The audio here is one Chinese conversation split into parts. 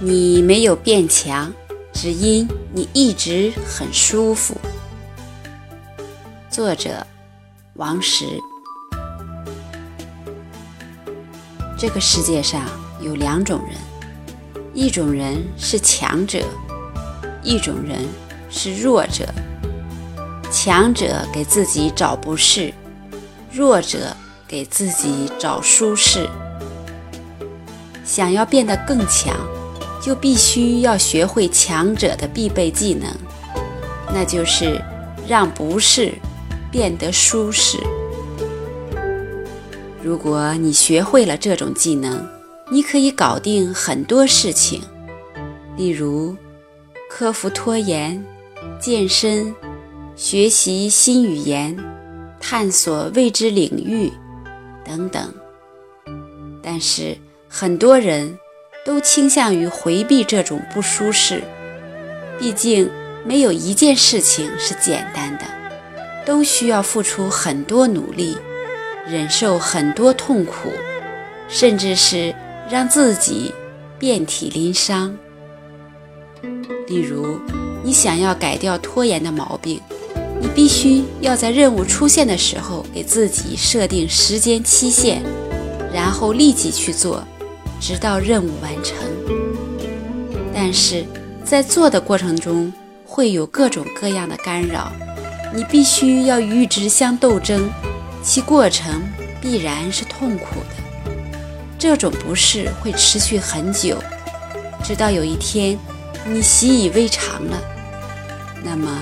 你没有变强，只因你一直很舒服。作者王石。这个世界上有两种人，一种人是强者，一种人是弱者。强者给自己找不适，弱者给自己找舒适。想要变得更强，就必须要学会强者的必备技能，那就是让不适变得舒适。如果你学会了这种技能，你可以搞定很多事情，例如克服拖延、健身、学习新语言、探索未知领域等等。但是很多人都倾向于回避这种不舒适，毕竟没有一件事情是简单的，都需要付出很多努力，忍受很多痛苦，甚至是让自己遍体鳞伤。例如，你想要改掉拖延的毛病，你必须要在任务出现的时候给自己设定时间期限，然后立即去做，直到任务完成。但是在做的过程中会有各种各样的干扰，你必须要与之相斗争，其过程必然是痛苦的。这种不适会持续很久，直到有一天你习以为常了，那么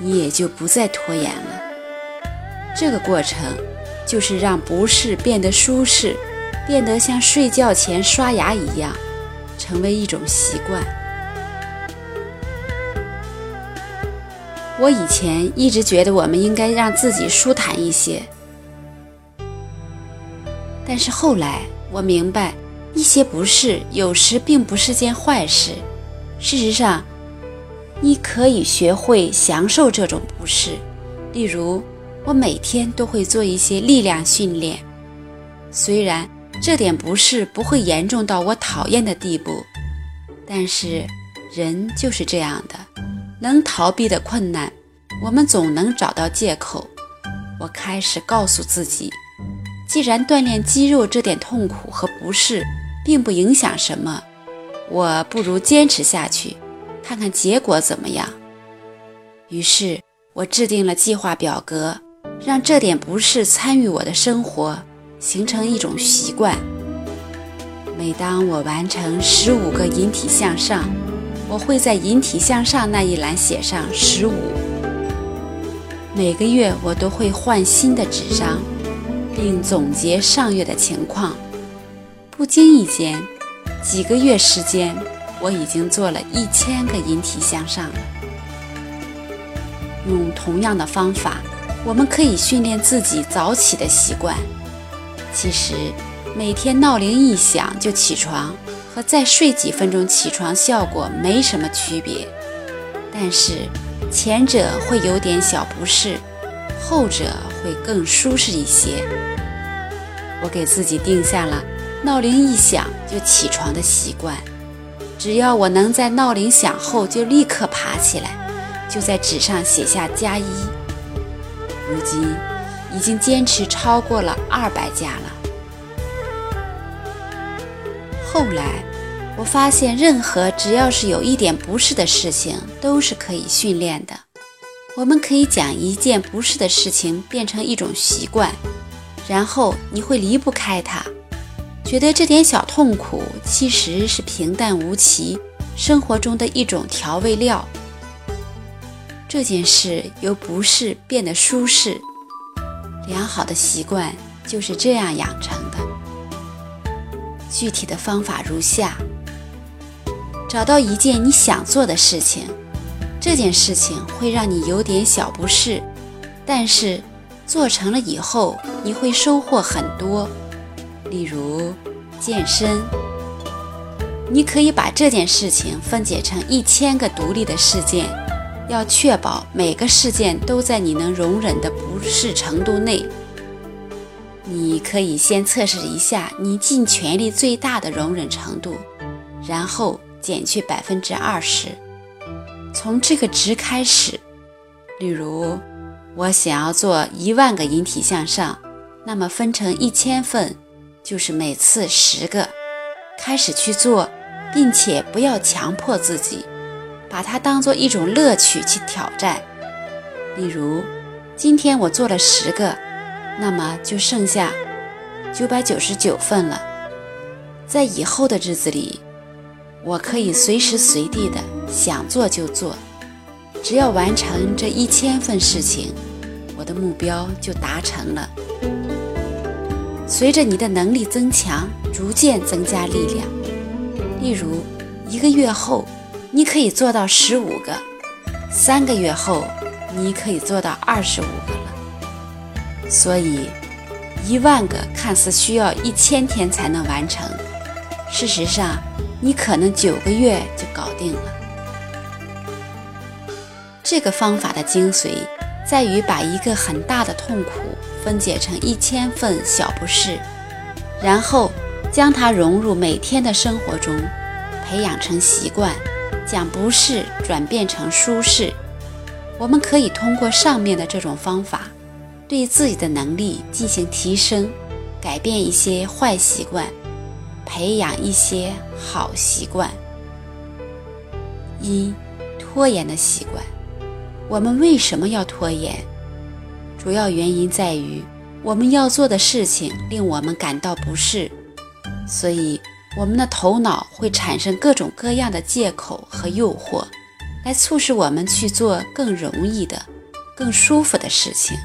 你也就不再拖延了。这个过程就是让不适变得舒适，变得像睡觉前刷牙一样，成为一种习惯。我以前一直觉得我们应该让自己舒坦一些，但是后来我明白，一些不适有时并不是件坏事。事实上，你可以学会享受这种不适。例如，我每天都会做一些力量训练，虽然这点不适不会严重到我讨厌的地步，但是人就是这样的，能逃避的困难，我们总能找到借口。我开始告诉自己，既然锻炼肌肉这点痛苦和不适并不影响什么，我不如坚持下去，看看结果怎么样。于是我制定了计划表格，让这点不适参与我的生活，形成一种习惯。每当我完成15个引体向上，我会在引体向上那一栏写上15。每个月我都会换新的纸张，并总结上月的情况。不经意间，几个月时间，我已经做了1000个引体向上了。用同样的方法，我们可以训练自己早起的习惯。其实每天闹铃一响就起床和再睡几分钟起床效果没什么区别，但是前者会有点小不适，后者会更舒适一些。我给自己定下了闹铃一响就起床的习惯，只要我能在闹铃响后就立刻爬起来，就在纸上写下加一。如今已经坚持超过了200家了。后来我发现，任何只要是有一点不适的事情都是可以训练的。我们可以将一件不适的事情变成一种习惯，然后你会离不开它，觉得这点小痛苦其实是平淡无奇，生活中的一种调味料。这件事由不适变得舒适，良好的习惯就是这样养成的。具体的方法如下：找到一件你想做的事情，这件事情会让你有点小不适，但是做成了以后你会收获很多。例如健身，你可以把这件事情分解成1000个独立的事件，要确保每个事件都在你能容忍的不适程度内。你可以先测试一下你尽全力最大的容忍程度，然后减去 20%。 从这个值开始，例如我想要做10000个引体向上，那么分成1000份，就是每次10个，开始去做，并且不要强迫自己，把它当作一种乐趣去挑战。例如今天我做了10个，那么就剩下999份了。在以后的日子里，我可以随时随地的想做就做，只要完成这1000份事情，我的目标就达成了。随着你的能力增强，逐渐增加力量。例如1个月后你可以做到15个，3个月后你可以做到25个了。所以10000个看似需要1000天才能完成，事实上你可能9个月就搞定了。这个方法的精髓在于把一个很大的痛苦分解成1000份小不适，然后将它融入每天的生活中，培养成习惯，将不适转变成舒适。我们可以通过上面的这种方法，对自己的能力进行提升，改变一些坏习惯，培养一些好习惯。1、拖延的习惯。我们为什么要拖延？主要原因在于我们要做的事情令我们感到不适，所以我们的头脑会产生各种各样的借口和诱惑，来促使我们去做更容易的、更舒服的事情。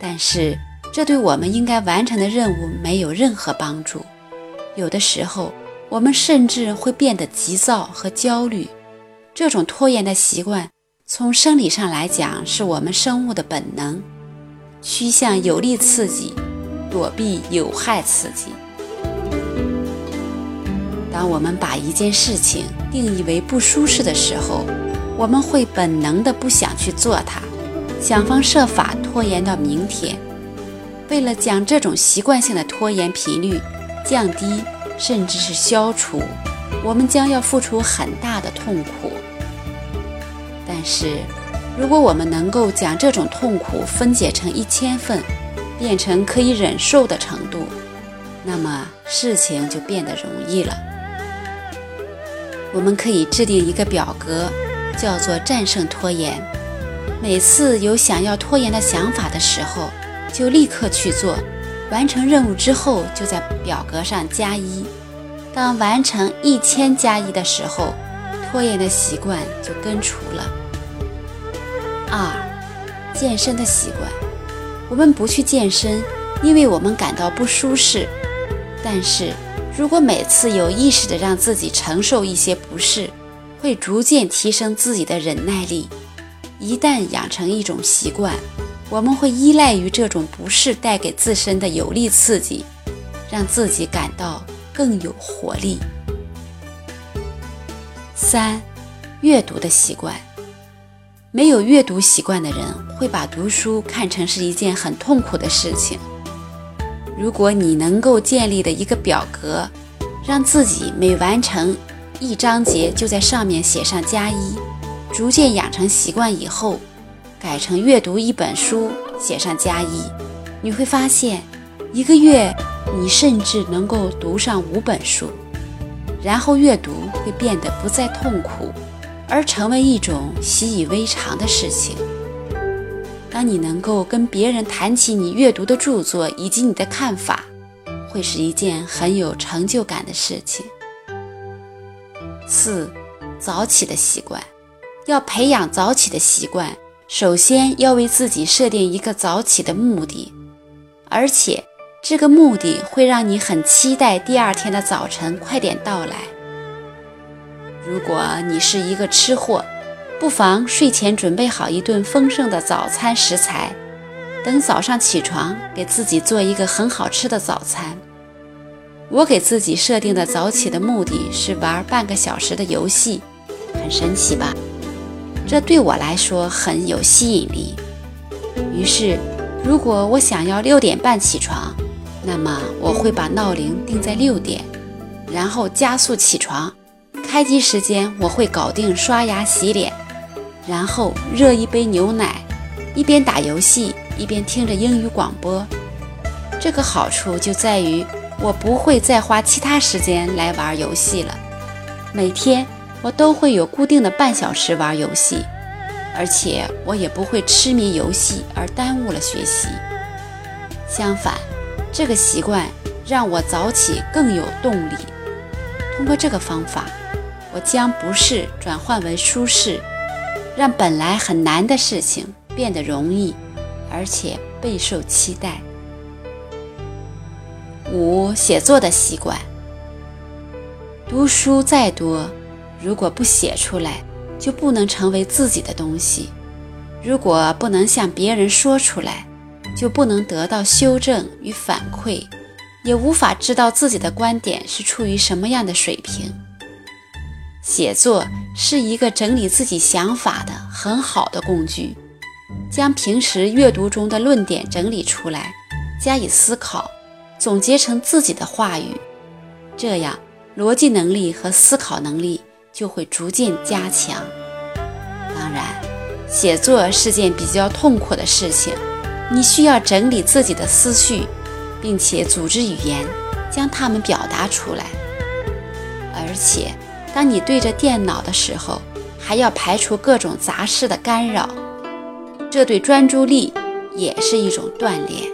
但是这对我们应该完成的任务没有任何帮助。有的时候我们甚至会变得急躁和焦虑。这种拖延的习惯从生理上来讲是我们生物的本能，趋向有利刺激，躲避有害刺激。当我们把一件事情定义为不舒适的时候，我们会本能的不想去做它，想方设法拖延到明天。为了将这种习惯性的拖延频率降低，甚至是消除，我们将要付出很大的痛苦。但是如果我们能够将这种痛苦分解成1000份，变成可以忍受的程度，那么事情就变得容易了。我们可以制定一个表格，叫做战胜拖延。每次有想要拖延的想法的时候，就立刻去做，完成任务之后就在表格上加1。当完成1000加1的时候，拖延的习惯就根除了。2、健身的习惯。我们不去健身，因为我们感到不舒适。但是如果每次有意识地让自己承受一些不适，会逐渐提升自己的忍耐力。一旦养成一种习惯，我们会依赖于这种不适带给自身的有力刺激，让自己感到更有活力。3、阅读的习惯。没有阅读习惯的人会把读书看成是一件很痛苦的事情。如果你能够建立的一个表格，让自己每完成一章节就在上面写上+1，逐渐养成习惯以后，改成阅读一本书写上+1，你会发现1个月你甚至能够读上5本书，然后阅读会变得不再痛苦，而成为一种习以为常的事情。当你能够跟别人谈起你阅读的著作以及你的看法，会是一件很有成就感的事情。4、早起的习惯。要培养早起的习惯，首先要为自己设定一个早起的目的，而且这个目的会让你很期待第二天的早晨快点到来。如果你是一个吃货，不妨睡前准备好一顿丰盛的早餐食材，等早上起床给自己做一个很好吃的早餐。我给自己设定的早起的目的是玩半个小时的游戏，很神奇吧？这对我来说很有吸引力。于是如果我想要6点半起床，那么我会把闹铃定在6点，然后加速起床，开机时间我会搞定刷牙洗脸，然后热一杯牛奶，一边打游戏一边听着英语广播。这个好处就在于我不会再花其他时间来玩游戏了，每天我都会有固定的半小时玩游戏，而且我也不会痴迷游戏而耽误了学习。相反，这个习惯让我早起更有动力。通过这个方法，我将不适转换为舒适，让本来很难的事情变得容易，而且备受期待。5、写作的习惯。读书再多，如果不写出来，就不能成为自己的东西；如果不能向别人说出来，就不能得到修正与反馈，也无法知道自己的观点是处于什么样的水平。写作是一个整理自己想法的很好的工具，将平时阅读中的论点整理出来，加以思考，总结成自己的话语，这样逻辑能力和思考能力就会逐渐加强。当然，写作是件比较痛苦的事情，你需要整理自己的思绪，并且组织语言，将它们表达出来。而且，当你对着电脑的时候，还要排除各种杂事的干扰，这对专注力也是一种锻炼。